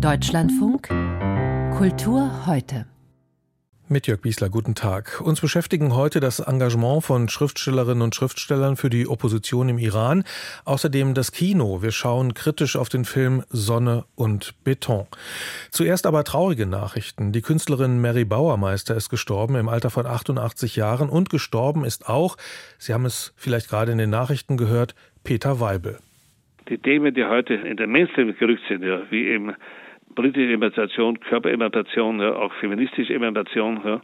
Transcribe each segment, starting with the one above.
Deutschlandfunk Kultur heute. Mit Jörg Biesler, guten Tag. Uns beschäftigen heute das Engagement von Schriftstellerinnen und Schriftstellern für die Opposition im Iran. Außerdem das Kino. Wir schauen kritisch auf den Film Sonne und Beton. Zuerst aber traurige Nachrichten. Die Künstlerin Mary Bauermeister ist gestorben im Alter von 88 Jahren. Und gestorben ist auch, Sie haben es vielleicht gerade in den Nachrichten gehört, Peter Weibel. Die Themen, die heute in den Mainstream gerückt sind, ja, wie eben politische Emanzipation, Körperemanzipation, ja, auch feministische Emanzipation, ja.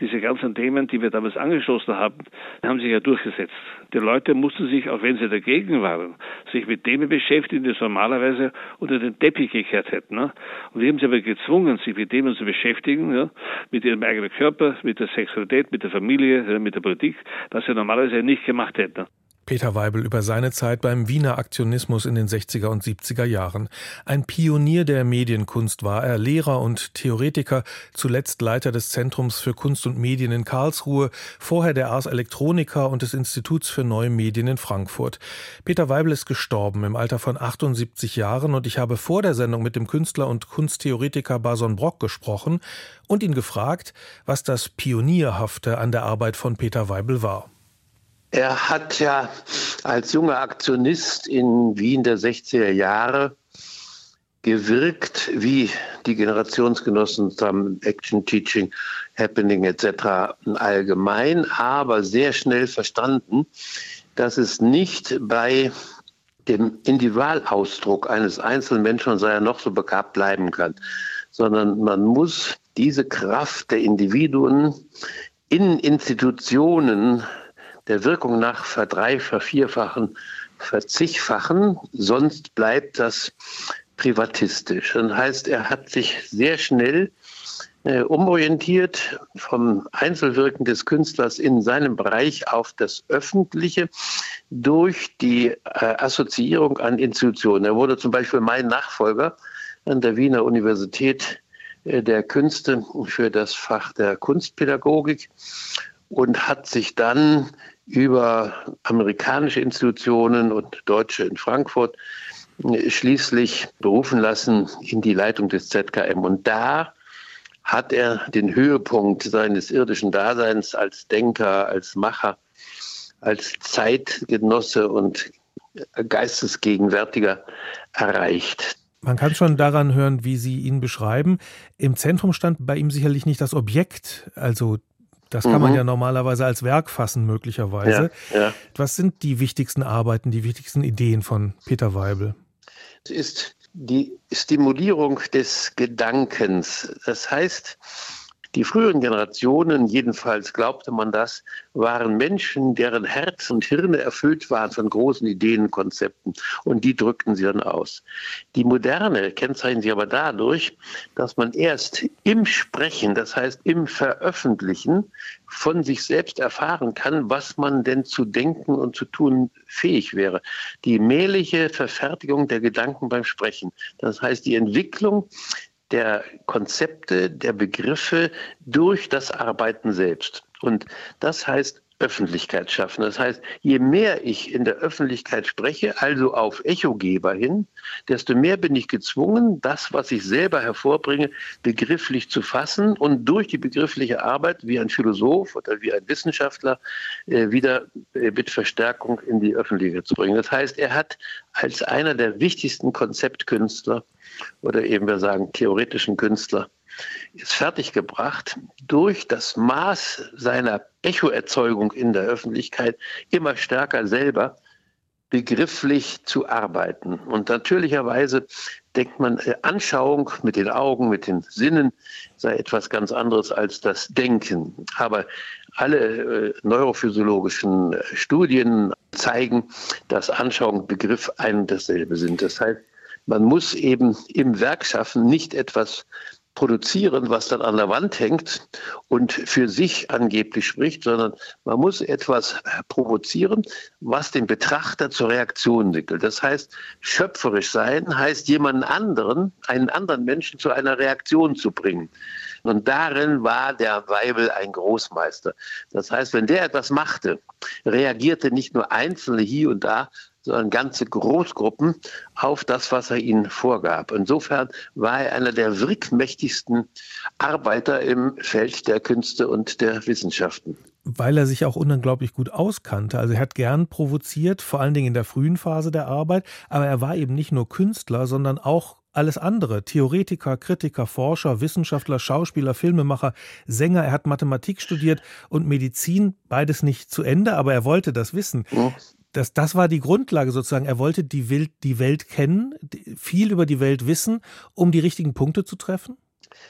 Diese ganzen Themen, die wir damals angestoßen haben, haben sich ja durchgesetzt. Die Leute mussten sich, auch wenn sie dagegen waren, sich mit Themen beschäftigen, die sie normalerweise unter den Teppich gekehrt hätten. Ne? Und wir haben sie aber gezwungen, sich mit Themen zu beschäftigen, ja, mit ihrem eigenen Körper, mit der Sexualität, mit der Familie, ja, mit der Politik, was sie normalerweise nicht gemacht hätten. Peter Weibel über seine Zeit beim Wiener Aktionismus in den 60er und 70er Jahren. Ein Pionier der Medienkunst war er, Lehrer und Theoretiker, zuletzt Leiter des Zentrums für Kunst und Medien in Karlsruhe, vorher der Ars Electronica und des Instituts für Neue Medien in Frankfurt. Peter Weibel ist gestorben im Alter von 78 Jahren und ich habe vor der Sendung mit dem Künstler und Kunsttheoretiker Bazon Brock gesprochen und ihn gefragt, was das Pionierhafte an der Arbeit von Peter Weibel war. Er hat ja als junger Aktionist in Wien der 60er Jahre gewirkt, wie die Generationsgenossen zusammen, Action, Teaching, Happening etc. allgemein, aber sehr schnell verstanden, dass es nicht bei dem Individualausdruck eines einzelnen Menschen, sei er noch so begabt, bleiben kann, sondern man muss diese Kraft der Individuen in Institutionen der Wirkung nach verdreifachen, verzigfachen, sonst bleibt das privatistisch. Das heißt, er hat sich sehr schnell umorientiert vom Einzelwirken des Künstlers in seinem Bereich auf das Öffentliche durch die Assoziierung an Institutionen. Er wurde zum Beispiel mein Nachfolger an der Wiener Universität der Künste für das Fach der Kunstpädagogik und hat sich dann über amerikanische Institutionen und Deutsche in Frankfurt schließlich berufen lassen in die Leitung des ZKM. Und da hat er den Höhepunkt seines irdischen Daseins als Denker, als Macher, als Zeitgenosse und Geistesgegenwärtiger erreicht. Man kann schon daran hören, wie Sie ihn beschreiben. Im Zentrum stand bei ihm sicherlich nicht das Objekt, also das kann man ja normalerweise als Werk fassen, möglicherweise. Ja, ja. Was sind die wichtigsten Arbeiten, die wichtigsten Ideen von Peter Weibel? Es ist die Stimulierung des Gedankens. Das heißt, die früheren Generationen, jedenfalls glaubte man das, waren Menschen, deren Herz und Hirne erfüllt waren von großen Ideen und Konzepten. Und die drückten sie dann aus. Die Moderne kennzeichnet sich aber dadurch, dass man erst im Sprechen, das heißt im Veröffentlichen, von sich selbst erfahren kann, was man denn zu denken und zu tun fähig wäre. Die mähliche Verfertigung der Gedanken beim Sprechen. Das heißt, die Entwicklung der Konzepte, der Begriffe durch das Arbeiten selbst. Und das heißt Öffentlichkeit schaffen. Das heißt, je mehr ich in der Öffentlichkeit spreche, also auf Echogeber hin, desto mehr bin ich gezwungen, das, was ich selber hervorbringe, begrifflich zu fassen und durch die begriffliche Arbeit wie ein Philosoph oder wie ein Wissenschaftler wieder mit Verstärkung in die Öffentlichkeit zu bringen. Das heißt, er hat als einer der wichtigsten Konzeptkünstler oder eben wir sagen theoretischen Künstler ist fertiggebracht, durch das Maß seiner Echoerzeugung in der Öffentlichkeit immer stärker selber begrifflich zu arbeiten. Und natürlicherweise denkt man, Anschauung mit den Augen, mit den Sinnen sei etwas ganz anderes als das Denken. Aber alle neurophysiologischen Studien zeigen, dass Anschauung und Begriff ein und dasselbe sind. Das heißt, man muss eben im Werk schaffen, nicht etwas produzieren, was dann an der Wand hängt und für sich angeblich spricht, sondern man muss etwas provozieren, was den Betrachter zur Reaktion wickelt. Das heißt, schöpferisch sein heißt, jemanden anderen, einen anderen Menschen zu einer Reaktion zu bringen. Und darin war der Weibel ein Großmeister. Das heißt, wenn der etwas machte, reagierte nicht nur Einzelne hier und da, sondern ganze Großgruppen auf das, was er ihnen vorgab. Insofern war er einer der wirkmächtigsten Arbeiter im Feld der Künste und der Wissenschaften. Weil er sich auch unglaublich gut auskannte. Also er hat gern provoziert, vor allen Dingen in der frühen Phase der Arbeit. Aber er war eben nicht nur Künstler, sondern auch alles andere. Theoretiker, Kritiker, Forscher, Wissenschaftler, Schauspieler, Filmemacher, Sänger. Er hat Mathematik studiert und Medizin. Beides nicht zu Ende, aber er wollte das wissen. Ja. Das war die Grundlage sozusagen. Er wollte die Welt kennen, viel über die Welt wissen, um die richtigen Punkte zu treffen?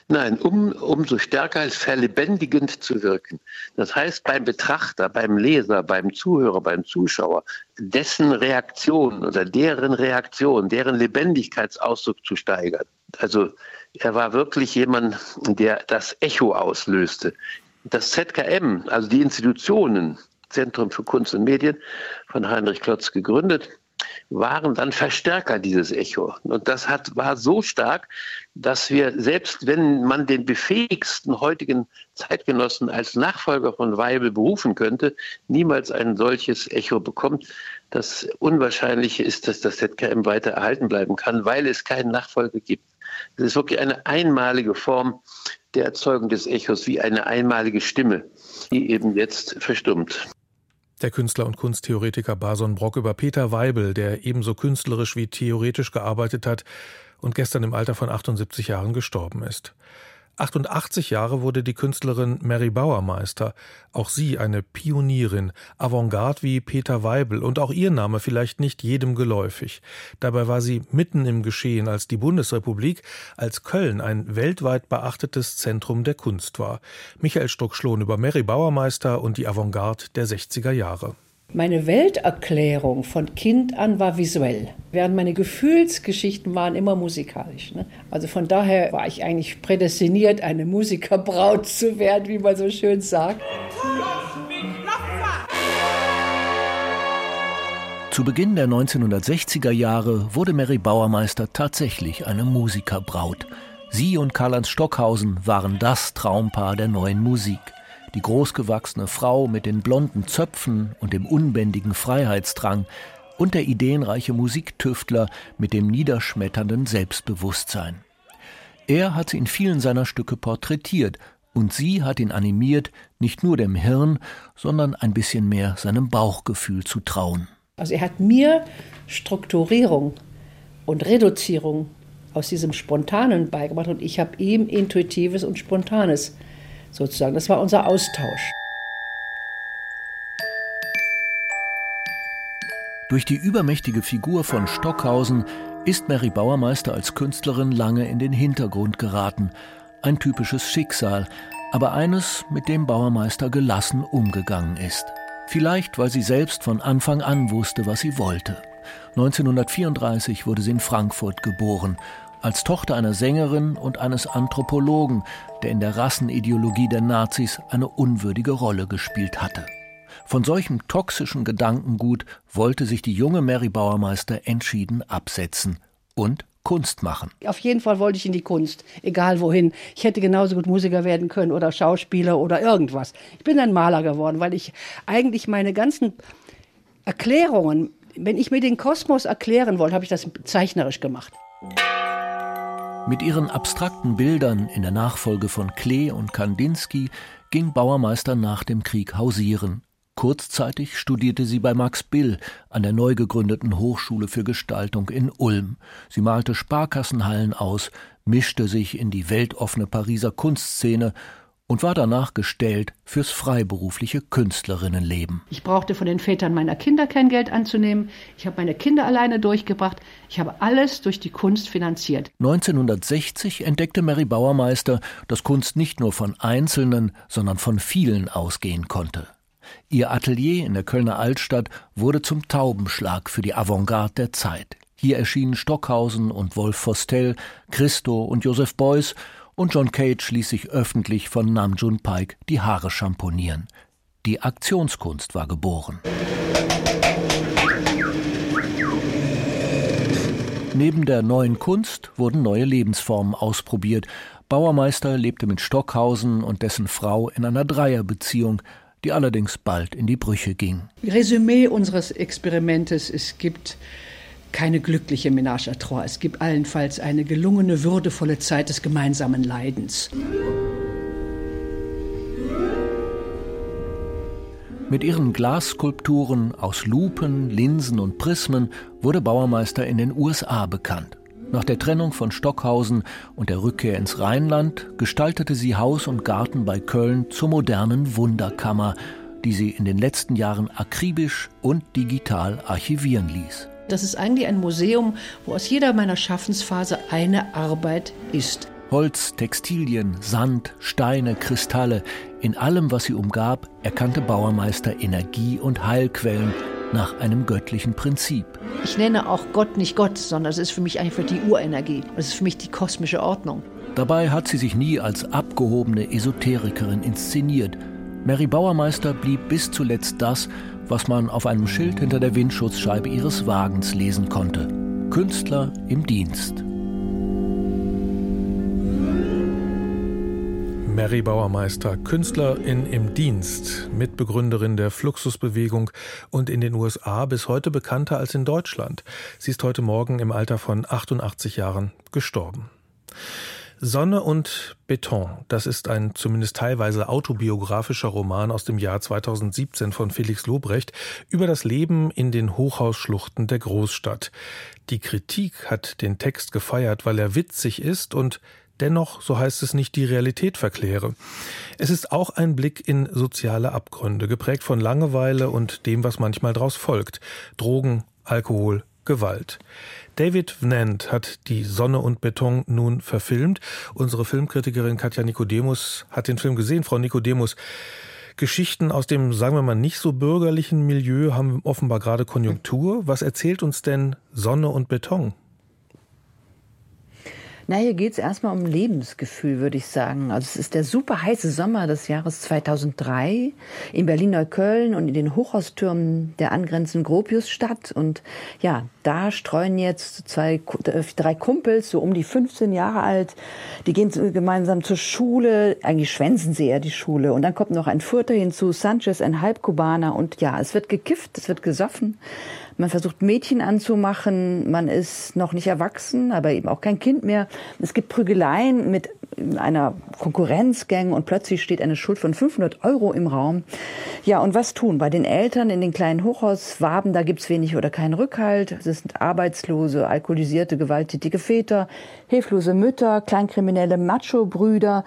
Nein, umso stärker verlebendigend zu wirken. Das heißt, beim Betrachter, beim Leser, beim Zuhörer, beim Zuschauer, dessen Reaktion oder deren Reaktion, deren Lebendigkeitsausdruck zu steigern. Also er war wirklich jemand, der das Echo auslöste. Das ZKM, also die Institutionen, Zentrum für Kunst und Medien, von Heinrich Klotz gegründet, waren dann Verstärker dieses Echo. Und das war so stark, dass wir, selbst wenn man den befähigsten heutigen Zeitgenossen als Nachfolger von Weibel berufen könnte, niemals ein solches Echo bekommt. Das Unwahrscheinliche ist, dass das ZKM weiter erhalten bleiben kann, weil es keinen Nachfolger gibt. Es ist wirklich eine einmalige Form der Erzeugung des Echos, wie eine einmalige Stimme, die eben jetzt verstummt. Der Künstler und Kunsttheoretiker Bazon Brock über Peter Weibel, der ebenso künstlerisch wie theoretisch gearbeitet hat und gestern im Alter von 78 Jahren gestorben ist. 88 Jahre wurde die Künstlerin Mary Bauermeister, auch sie eine Pionierin, Avantgarde wie Peter Weibel und auch ihr Name vielleicht nicht jedem geläufig. Dabei war sie mitten im Geschehen, als die Bundesrepublik, als Köln ein weltweit beachtetes Zentrum der Kunst war. Michael Struck-Schlohn über Mary Bauermeister und die Avantgarde der 60er Jahre. Meine Welterklärung von Kind an war visuell, während meine Gefühlsgeschichten waren immer musikalisch. Ne? Also von daher war ich eigentlich prädestiniert, eine Musikerbraut zu werden, wie man so schön sagt. Zu Beginn der 1960er Jahre wurde Mary Bauermeister tatsächlich eine Musikerbraut. Sie und Karl-Heinz Stockhausen waren das Traumpaar der neuen Musik. Die großgewachsene Frau mit den blonden Zöpfen und dem unbändigen Freiheitsdrang und der ideenreiche Musiktüftler mit dem niederschmetternden Selbstbewusstsein. Er hat sie in vielen seiner Stücke porträtiert und sie hat ihn animiert, nicht nur dem Hirn, sondern ein bisschen mehr seinem Bauchgefühl zu trauen. Also er hat mir Strukturierung und Reduzierung aus diesem Spontanen beigebracht und ich habe ihm Intuitives und Spontanes sozusagen. Das war unser Austausch. Durch die übermächtige Figur von Stockhausen ist Mary Bauermeister als Künstlerin lange in den Hintergrund geraten. Ein typisches Schicksal, aber eines, mit dem Bauermeister gelassen umgegangen ist. Vielleicht, weil sie selbst von Anfang an wusste, was sie wollte. 1934 wurde sie in Frankfurt geboren. Als Tochter einer Sängerin und eines Anthropologen, der in der Rassenideologie der Nazis eine unwürdige Rolle gespielt hatte. Von solchem toxischen Gedankengut wollte sich die junge Mary Bauermeister entschieden absetzen und Kunst machen. Auf jeden Fall wollte ich in die Kunst, egal wohin. Ich hätte genauso gut Musiker werden können oder Schauspieler oder irgendwas. Ich bin dann Maler geworden, weil ich eigentlich meine ganzen Erklärungen, wenn ich mir den Kosmos erklären wollte, habe ich das zeichnerisch gemacht. Mit ihren abstrakten Bildern in der Nachfolge von Klee und Kandinsky ging Bauermeister nach dem Krieg hausieren. Kurzzeitig studierte sie bei Max Bill an der neu gegründeten Hochschule für Gestaltung in Ulm. Sie malte Sparkassenhallen aus, mischte sich in die weltoffene Pariser Kunstszene und war danach gestellt fürs freiberufliche Künstlerinnenleben. Ich brauchte von den Vätern meiner Kinder kein Geld anzunehmen. Ich habe meine Kinder alleine durchgebracht. Ich habe alles durch die Kunst finanziert. 1960 entdeckte Mary Bauermeister, dass Kunst nicht nur von Einzelnen, sondern von vielen ausgehen konnte. Ihr Atelier in der Kölner Altstadt wurde zum Taubenschlag für die Avantgarde der Zeit. Hier erschienen Stockhausen und Wolf Vostell, Christo und Josef Beuys. Und John Cage ließ sich öffentlich von Nam June Paik die Haare schamponieren. Die Aktionskunst war geboren. Neben der neuen Kunst wurden neue Lebensformen ausprobiert. Bauermeister lebte mit Stockhausen und dessen Frau in einer Dreierbeziehung. die allerdings bald in die Brüche ging. Resümee unseres Experimentes: Es gibt keine glückliche Ménage à trois. Es gibt allenfalls eine gelungene, würdevolle Zeit des gemeinsamen Leidens. Mit ihren Glasskulpturen aus Lupen, Linsen und Prismen wurde Bauermeister in den USA bekannt. Nach der Trennung von Stockhausen und der Rückkehr ins Rheinland gestaltete sie Haus und Garten bei Köln zur modernen Wunderkammer, die sie in den letzten Jahren akribisch und digital archivieren ließ. Das ist eigentlich ein Museum, wo aus jeder meiner Schaffensphase eine Arbeit ist. Holz, Textilien, Sand, Steine, Kristalle. In allem, was sie umgab, erkannte Bauermeister Energie und Heilquellen nach einem göttlichen Prinzip. Ich nenne auch Gott nicht Gott, sondern es ist für mich einfach die Urenergie. Es ist für mich die kosmische Ordnung. Dabei hat sie sich nie als abgehobene Esoterikerin inszeniert. Mary Bauermeister blieb bis zuletzt das, was man auf einem Schild hinter der Windschutzscheibe ihres Wagens lesen konnte: Künstler im Dienst. Mary Bauermeister, Künstlerin im Dienst, Mitbegründerin der Fluxusbewegung und in den USA bis heute bekannter als in Deutschland. Sie ist heute Morgen im Alter von 88 Jahren gestorben. Sonne und Beton, das ist ein zumindest teilweise autobiografischer Roman aus dem Jahr 2017 von Felix Lobrecht über das Leben in den Hochhausschluchten der Großstadt. Die Kritik hat den Text gefeiert, weil er witzig ist und dennoch, so heißt es, nicht die Realität verkläre. Es ist auch ein Blick in soziale Abgründe, geprägt von Langeweile und dem, was manchmal daraus folgt: Drogen, Alkohol, Gewalt. David Nand hat die Sonne und Beton nun verfilmt. Unsere Filmkritikerin Katja Nikodemus hat den Film gesehen. Frau Nikodemus, Geschichten aus dem, sagen wir mal, nicht so bürgerlichen Milieu haben offenbar gerade Konjunktur. Was erzählt uns denn Sonne und Beton? Na, hier geht es erstmal um Lebensgefühl, würde ich sagen. Also es ist der super heiße Sommer des Jahres 2003 in Berlin-Neukölln und in den Hochhaustürmen der angrenzenden Gropiusstadt. Und ja, da streuen jetzt drei Kumpels, so um die 15 Jahre alt. Die gehen gemeinsam zur Schule, eigentlich schwänzen sie eher die Schule. Und dann kommt noch ein Vierter hinzu, Sanchez, ein Halbkubaner. Und ja, es wird gekifft, es wird gesoffen. Man versucht, Mädchen anzumachen, man ist noch nicht erwachsen, aber eben auch kein Kind mehr. Es gibt Prügeleien mit einer Konkurrenzgang und plötzlich steht eine Schuld von 500 € im Raum. Ja, und was tun? Bei den Eltern in den kleinen Hochhauswaben, da gibt's wenig oder keinen Rückhalt. Es sind arbeitslose, alkoholisierte, gewalttätige Väter, hilflose Mütter, kleinkriminelle Macho-Brüder.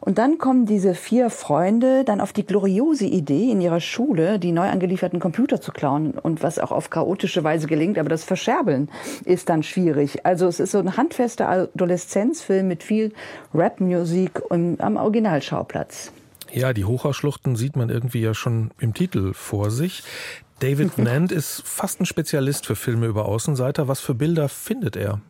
Und dann kommen diese vier Freunde dann auf die gloriose Idee, in ihrer Schule die neu angelieferten Computer zu klauen. Und was auch auf chaotische Weise gelingt, aber das Verscherbeln ist dann schwierig. Also es ist so ein handfester Adoleszenzfilm mit viel Rap-Musik am Originalschauplatz. Ja, die Hochhausschluchten sieht man irgendwie ja schon im Titel vor sich. David Nand ist fast ein Spezialist für Filme über Außenseiter. Was für Bilder findet er?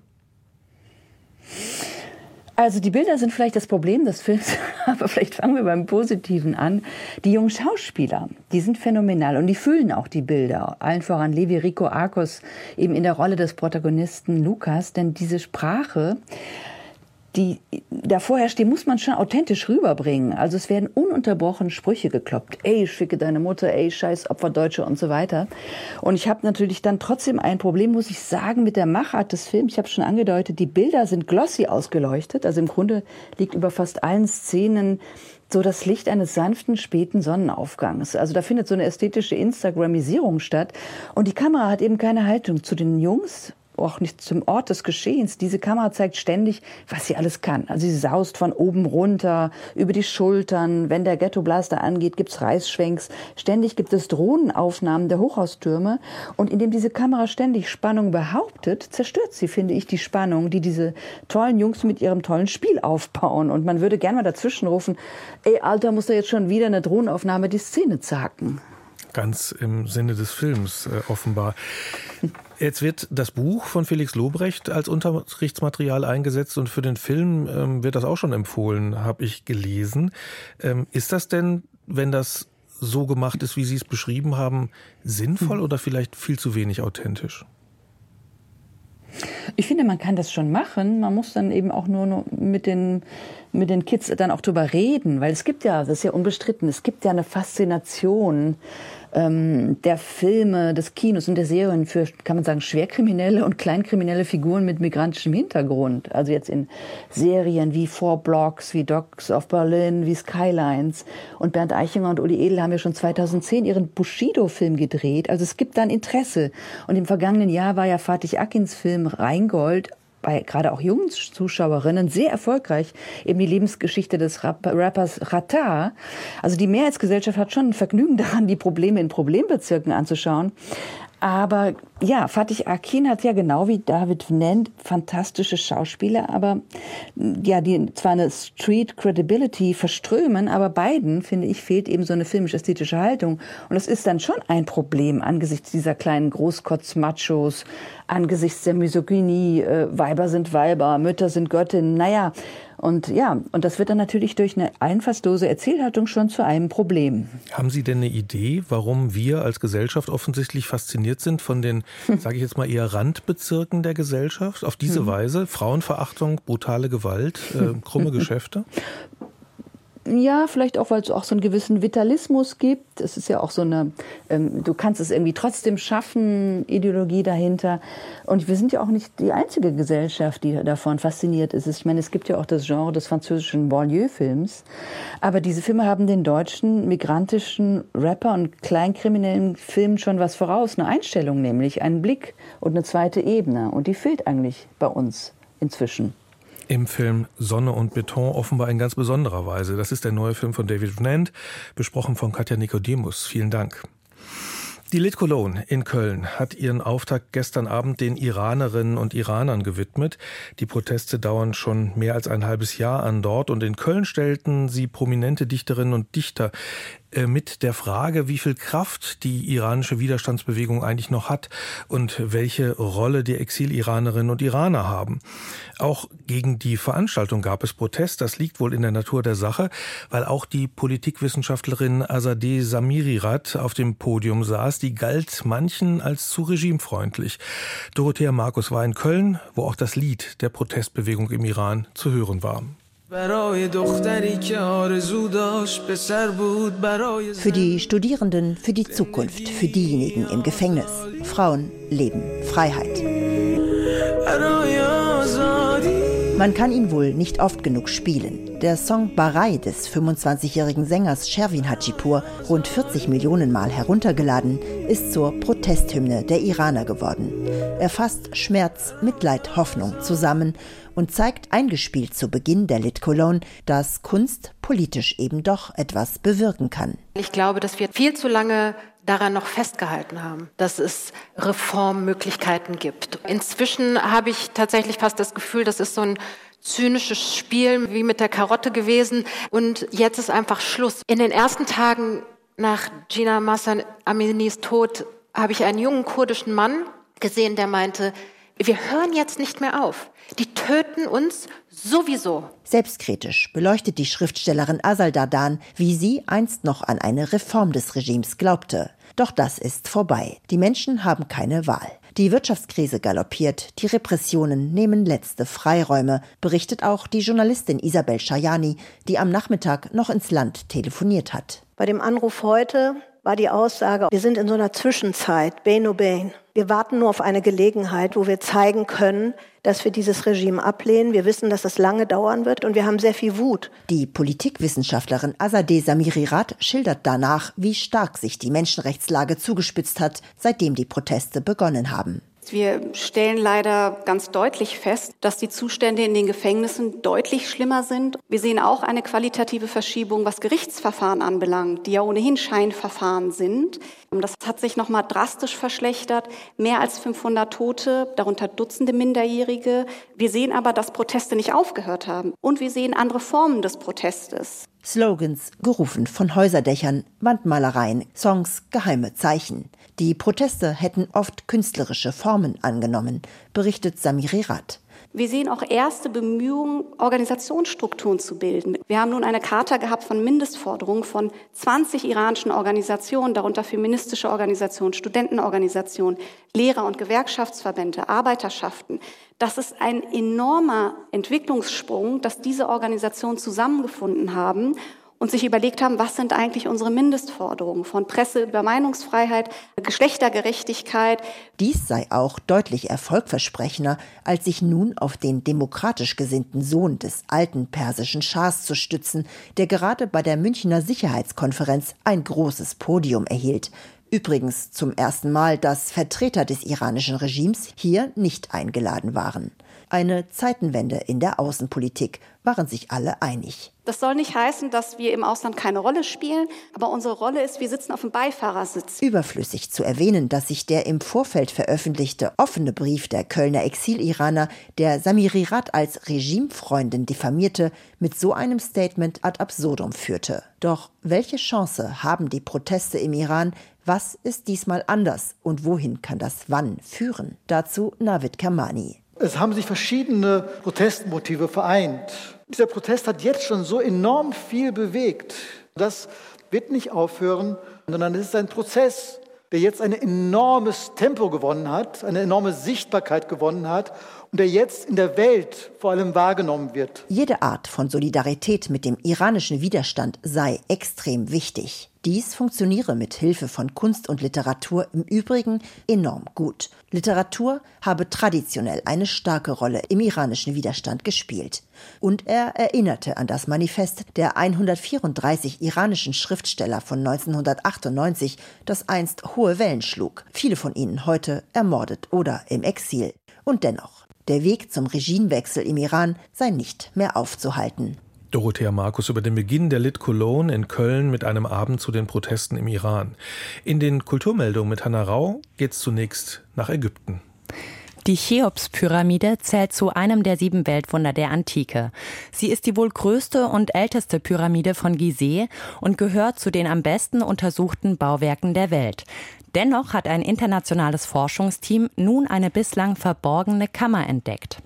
Also die Bilder sind vielleicht das Problem des Films, aber vielleicht fangen wir beim Positiven an. Die jungen Schauspieler, die sind phänomenal und die fühlen auch die Bilder. Allen voran Levi Rico Arcos, eben in der Rolle des Protagonisten Lukas, denn diese Sprache, die davor herrscht, die muss man schon authentisch rüberbringen. Also es werden ununterbrochen Sprüche gekloppt. Ey, schicke deine Mutter, ey, scheiß Opferdeutsche und so weiter. Und ich habe natürlich dann trotzdem ein Problem, muss ich sagen, mit der Machart des Films. Ich habe schon angedeutet, die Bilder sind glossy ausgeleuchtet. Also im Grunde liegt über fast allen Szenen so das Licht eines sanften, späten Sonnenaufgangs. Also da findet so eine ästhetische Instagramisierung statt. Und die Kamera hat eben keine Haltung zu den Jungs, auch nicht zum Ort des Geschehens. Diese Kamera zeigt ständig, was sie alles kann. Also sie saust von oben runter, über die Schultern. Wenn der Ghetto-Blaster angeht, gibt's Reißschwenks. Ständig gibt es Drohnenaufnahmen der Hochhaustürme. Und indem diese Kamera ständig Spannung behauptet, zerstört sie, finde ich, die Spannung, die diese tollen Jungs mit ihrem tollen Spiel aufbauen. Und man würde gerne mal dazwischen rufen: Ey, Alter, muss da jetzt schon wieder eine Drohnenaufnahme die Szene zacken? Ganz im Sinne des Films offenbar. Jetzt wird das Buch von Felix Lobrecht als Unterrichtsmaterial eingesetzt und für den Film wird das auch schon empfohlen, habe ich gelesen. Ist das denn, wenn das so gemacht ist, wie Sie es beschrieben haben, sinnvoll oder vielleicht viel zu wenig authentisch? Ich finde, man kann das schon machen. Man muss dann eben auch nur mit den Kids dann auch drüber reden, weil es gibt ja, das ist ja unbestritten, es gibt ja eine Faszination der Filme, des Kinos und der Serien für, kann man sagen, schwerkriminelle und kleinkriminelle Figuren mit migrantischem Hintergrund. Also jetzt in Serien wie Four Blocks, wie Dogs of Berlin, wie Skylines. Und Bernd Eichinger und Uli Edel haben ja schon 2010 ihren Bushido-Film gedreht. Also es gibt da ein Interesse. Und im vergangenen Jahr war ja Fatih Akins Film Rheingold bei gerade auch jungen Zuschauerinnen sehr erfolgreich, eben die Lebensgeschichte des Rappers Xatar. Also die Mehrheitsgesellschaft hat schon ein Vergnügen daran, die Probleme in Problembezirken anzuschauen. Aber ja, Fatih Akin hat ja genau wie David Nand fantastische Schauspieler, aber ja, die zwar eine Street Credibility verströmen, aber beiden, finde ich, fehlt eben so eine filmisch-ästhetische Haltung. Und das ist dann schon ein Problem angesichts dieser kleinen Großkotz-Machos, angesichts der Misogynie, Weiber sind Weiber, Mütter sind Göttinnen, naja. Und ja, und das wird dann natürlich durch eine einfallslose Erzählhaltung schon zu einem Problem. Haben Sie denn eine Idee, warum wir als Gesellschaft offensichtlich fasziniert sind von den, sage ich jetzt mal, eher Randbezirken der Gesellschaft? Auf diese Weise Frauenverachtung, brutale Gewalt, krumme Geschäfte? Ja, vielleicht auch, weil es auch so einen gewissen Vitalismus gibt. Es ist ja auch so eine, du kannst es irgendwie trotzdem schaffen, Ideologie dahinter. Und wir sind ja auch nicht die einzige Gesellschaft, die davon fasziniert ist. Ich meine, es gibt ja auch das Genre des französischen Banlieue-Films. Aber diese Filme haben den deutschen, migrantischen Rapper und kleinkriminellen Filmen schon was voraus. Eine Einstellung nämlich, einen Blick und eine zweite Ebene. Und die fehlt eigentlich bei uns inzwischen. Im Film Sonne und Beton offenbar in ganz besonderer Weise. Das ist der neue Film von David Nand, besprochen von Katja Nikodemus. Vielen Dank. Die Lit Cologne in Köln hat ihren Auftakt gestern Abend den Iranerinnen und Iranern gewidmet. Die Proteste dauern schon mehr als ein halbes Jahr an dort. Und in Köln stellten sie prominente Dichterinnen und Dichter mit der Frage, wie viel Kraft die iranische Widerstandsbewegung eigentlich noch hat und welche Rolle die Exil-Iranerinnen und Iraner haben. Auch gegen die Veranstaltung gab es Protest. Das liegt wohl in der Natur der Sache, weil auch die Politikwissenschaftlerin Azadeh Samirirad auf dem Podium saß. Die galt manchen als zu regimefreundlich. Dorothea Markus war in Köln, wo auch das Lied der Protestbewegung im Iran zu hören war. Für die Studierenden, für die Zukunft, für diejenigen im Gefängnis. Frauen, Leben, Freiheit. Man kann ihn wohl nicht oft genug spielen. Der Song Barai des 25-jährigen Sängers Sherwin Hajipur, rund 40 Millionen Mal heruntergeladen, ist zur Protesthymne der Iraner geworden. Er fasst Schmerz, Mitleid, Hoffnung zusammen und zeigt eingespielt zu Beginn der Lit Cologne, dass Kunst politisch eben doch etwas bewirken kann. Ich glaube, dass wir viel zu lange daran noch festgehalten haben, dass es Reformmöglichkeiten gibt. Inzwischen habe ich tatsächlich fast das Gefühl, das ist so ein zynisches Spiel wie mit der Karotte gewesen. Und jetzt ist einfach Schluss. In den ersten Tagen nach Gina Mahsa Aminis Tod habe ich einen jungen kurdischen Mann gesehen, der meinte, wir hören jetzt nicht mehr auf. Die töten uns sowieso. Selbstkritisch beleuchtet die Schriftstellerin Asal Dardan, wie sie einst noch an eine Reform des Regimes glaubte. Doch das ist vorbei. Die Menschen haben keine Wahl. Die Wirtschaftskrise galoppiert, die Repressionen nehmen letzte Freiräume, berichtet auch die Journalistin Isabel Schajani, die am Nachmittag noch ins Land telefoniert hat. Bei dem Anruf heute war die Aussage, wir sind in so einer Zwischenzeit, Bain o Bain. Wir warten nur auf eine Gelegenheit, wo wir zeigen können, dass wir dieses Regime ablehnen. Wir wissen, dass das lange dauern wird und wir haben sehr viel Wut. Die Politikwissenschaftlerin Azadeh Samirirad schildert danach, wie stark sich die Menschenrechtslage zugespitzt hat, seitdem die Proteste begonnen haben. Wir stellen leider ganz deutlich fest, dass die Zustände in den Gefängnissen deutlich schlimmer sind. Wir sehen auch eine qualitative Verschiebung, was Gerichtsverfahren anbelangt, die ja ohnehin Scheinverfahren sind. Das hat sich nochmal drastisch verschlechtert. Mehr als 500 Tote, darunter Dutzende Minderjährige. Wir sehen aber, dass Proteste nicht aufgehört haben. Und wir sehen andere Formen des Protestes. Slogans, gerufen von Häuserdächern, Wandmalereien, Songs, geheime Zeichen. Die Proteste hätten oft künstlerische Formen angenommen, berichtet Samirirad. Wir sehen auch erste Bemühungen, Organisationsstrukturen zu bilden. Wir haben nun eine Charta gehabt von Mindestforderungen von 20 iranischen Organisationen, darunter feministische Organisationen, Studentenorganisationen, Lehrer- und Gewerkschaftsverbände, Arbeiterschaften. Das ist ein enormer Entwicklungssprung, dass diese Organisationen zusammengefunden haben und sich überlegt haben, was sind eigentlich unsere Mindestforderungen von Presse über Meinungsfreiheit, Geschlechtergerechtigkeit. Dies sei auch deutlich erfolgversprechender, als sich nun auf den demokratisch gesinnten Sohn des alten persischen Schahs zu stützen, der gerade bei der Münchner Sicherheitskonferenz ein großes Podium erhielt. Übrigens zum ersten Mal, dass Vertreter des iranischen Regimes hier nicht eingeladen waren. Eine Zeitenwende in der Außenpolitik, waren sich alle einig. Das soll nicht heißen, dass wir im Ausland keine Rolle spielen, aber unsere Rolle ist, wir sitzen auf dem Beifahrersitz. Überflüssig zu erwähnen, dass sich der im Vorfeld veröffentlichte offene Brief der Kölner Exil-Iraner, der Samirirad als Regimefreundin diffamierte, mit so einem Statement ad absurdum führte. Doch welche Chance haben die Proteste im Iran? Was ist diesmal anders und wohin kann das wann führen? Dazu Navid Kermani. Es haben sich verschiedene Protestmotive vereint. Dieser Protest hat jetzt schon so enorm viel bewegt. Das wird nicht aufhören, sondern es ist ein Prozess, der jetzt ein enormes Tempo gewonnen hat, eine enorme Sichtbarkeit gewonnen hat und der jetzt in der Welt vor allem wahrgenommen wird. Jede Art von Solidarität mit dem iranischen Widerstand sei extrem wichtig. Dies funktioniere mit Hilfe von Kunst und Literatur im Übrigen enorm gut. Literatur habe traditionell eine starke Rolle im iranischen Widerstand gespielt. Und er erinnerte an das Manifest der 134 iranischen Schriftsteller von 1998, das einst hohe Wellen schlug, viele von ihnen heute ermordet oder im Exil. Und dennoch, der Weg zum Regimewechsel im Iran sei nicht mehr aufzuhalten. Dorothea Markus über den Beginn der Lit Cologne in Köln mit einem Abend zu den Protesten im Iran. In den Kulturmeldungen mit Hannah Rau geht's zunächst nach Ägypten. Die Cheops-Pyramide zählt zu einem der 7 Weltwunder der Antike. Sie ist die wohl größte und älteste Pyramide von Gizeh und gehört zu den am besten untersuchten Bauwerken der Welt. Dennoch hat ein internationales Forschungsteam nun eine bislang verborgene Kammer entdeckt.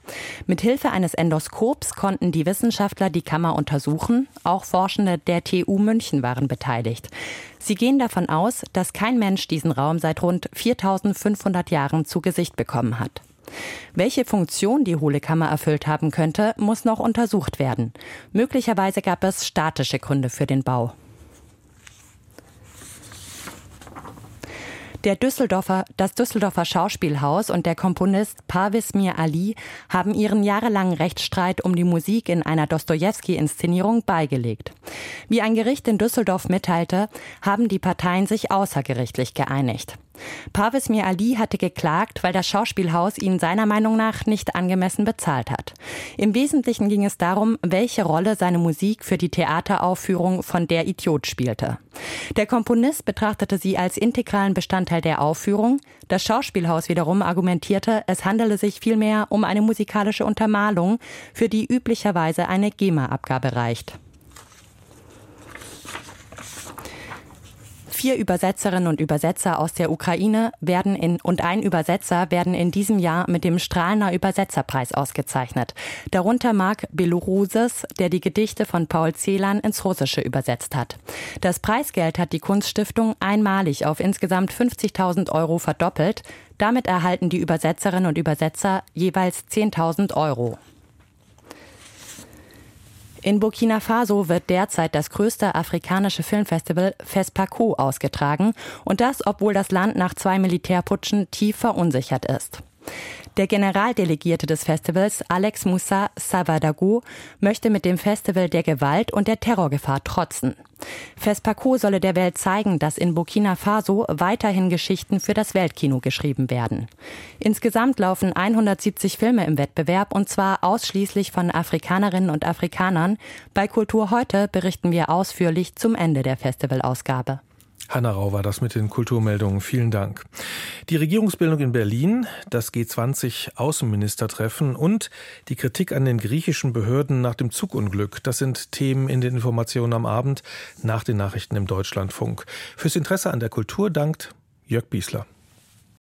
Mit Hilfe eines Endoskops konnten die Wissenschaftler die Kammer untersuchen. Auch Forschende der TU München waren beteiligt. Sie gehen davon aus, dass kein Mensch diesen Raum seit rund 4500 Jahren zu Gesicht bekommen hat. Welche Funktion die hohle Kammer erfüllt haben könnte, muss noch untersucht werden. Möglicherweise gab es statische Gründe für den Bau. Das Düsseldorfer Schauspielhaus und der Komponist Pawismir Ali haben ihren jahrelangen Rechtsstreit um die Musik in einer Dostojewski-Inszenierung beigelegt. Wie ein Gericht in Düsseldorf mitteilte, haben die Parteien sich außergerichtlich geeinigt. Pawismir Ali hatte geklagt, weil das Schauspielhaus ihn seiner Meinung nach nicht angemessen bezahlt hat. Im Wesentlichen ging es darum, welche Rolle seine Musik für die Theateraufführung von Der Idiot spielte. Der Komponist betrachtete sie als integralen Bestandteil der Aufführung. Das Schauspielhaus wiederum argumentierte, es handele sich vielmehr um eine musikalische Untermalung, für die üblicherweise eine GEMA-Abgabe reicht. 4 Übersetzerinnen und Übersetzer aus der Ukraine und ein Übersetzer werden in diesem Jahr mit dem Strahlner Übersetzerpreis ausgezeichnet. Darunter Mark Beloruses, der die Gedichte von Paul Celan ins Russische übersetzt hat. Das Preisgeld hat die Kunststiftung einmalig auf insgesamt 50.000 € verdoppelt. Damit erhalten die Übersetzerinnen und Übersetzer jeweils 10.000 €. In Burkina Faso wird derzeit das größte afrikanische Filmfestival FESPACO ausgetragen und das, obwohl das Land nach 2 Militärputschen tief verunsichert ist. Der Generaldelegierte des Festivals, Alex Moussa Savadago, möchte mit dem Festival der Gewalt und der Terrorgefahr trotzen. FESPACO solle der Welt zeigen, dass in Burkina Faso weiterhin Geschichten für das Weltkino geschrieben werden. Insgesamt laufen 170 Filme im Wettbewerb und zwar ausschließlich von Afrikanerinnen und Afrikanern. Bei Kultur heute berichten wir ausführlich zum Ende der Festivalausgabe. Hannah Rau war das mit den Kulturmeldungen. Vielen Dank. Die Regierungsbildung in Berlin, das G20-Außenministertreffen und die Kritik an den griechischen Behörden nach dem Zugunglück. Das sind Themen in den Informationen am Abend nach den Nachrichten im Deutschlandfunk. Fürs Interesse an der Kultur dankt Jörg Biesler.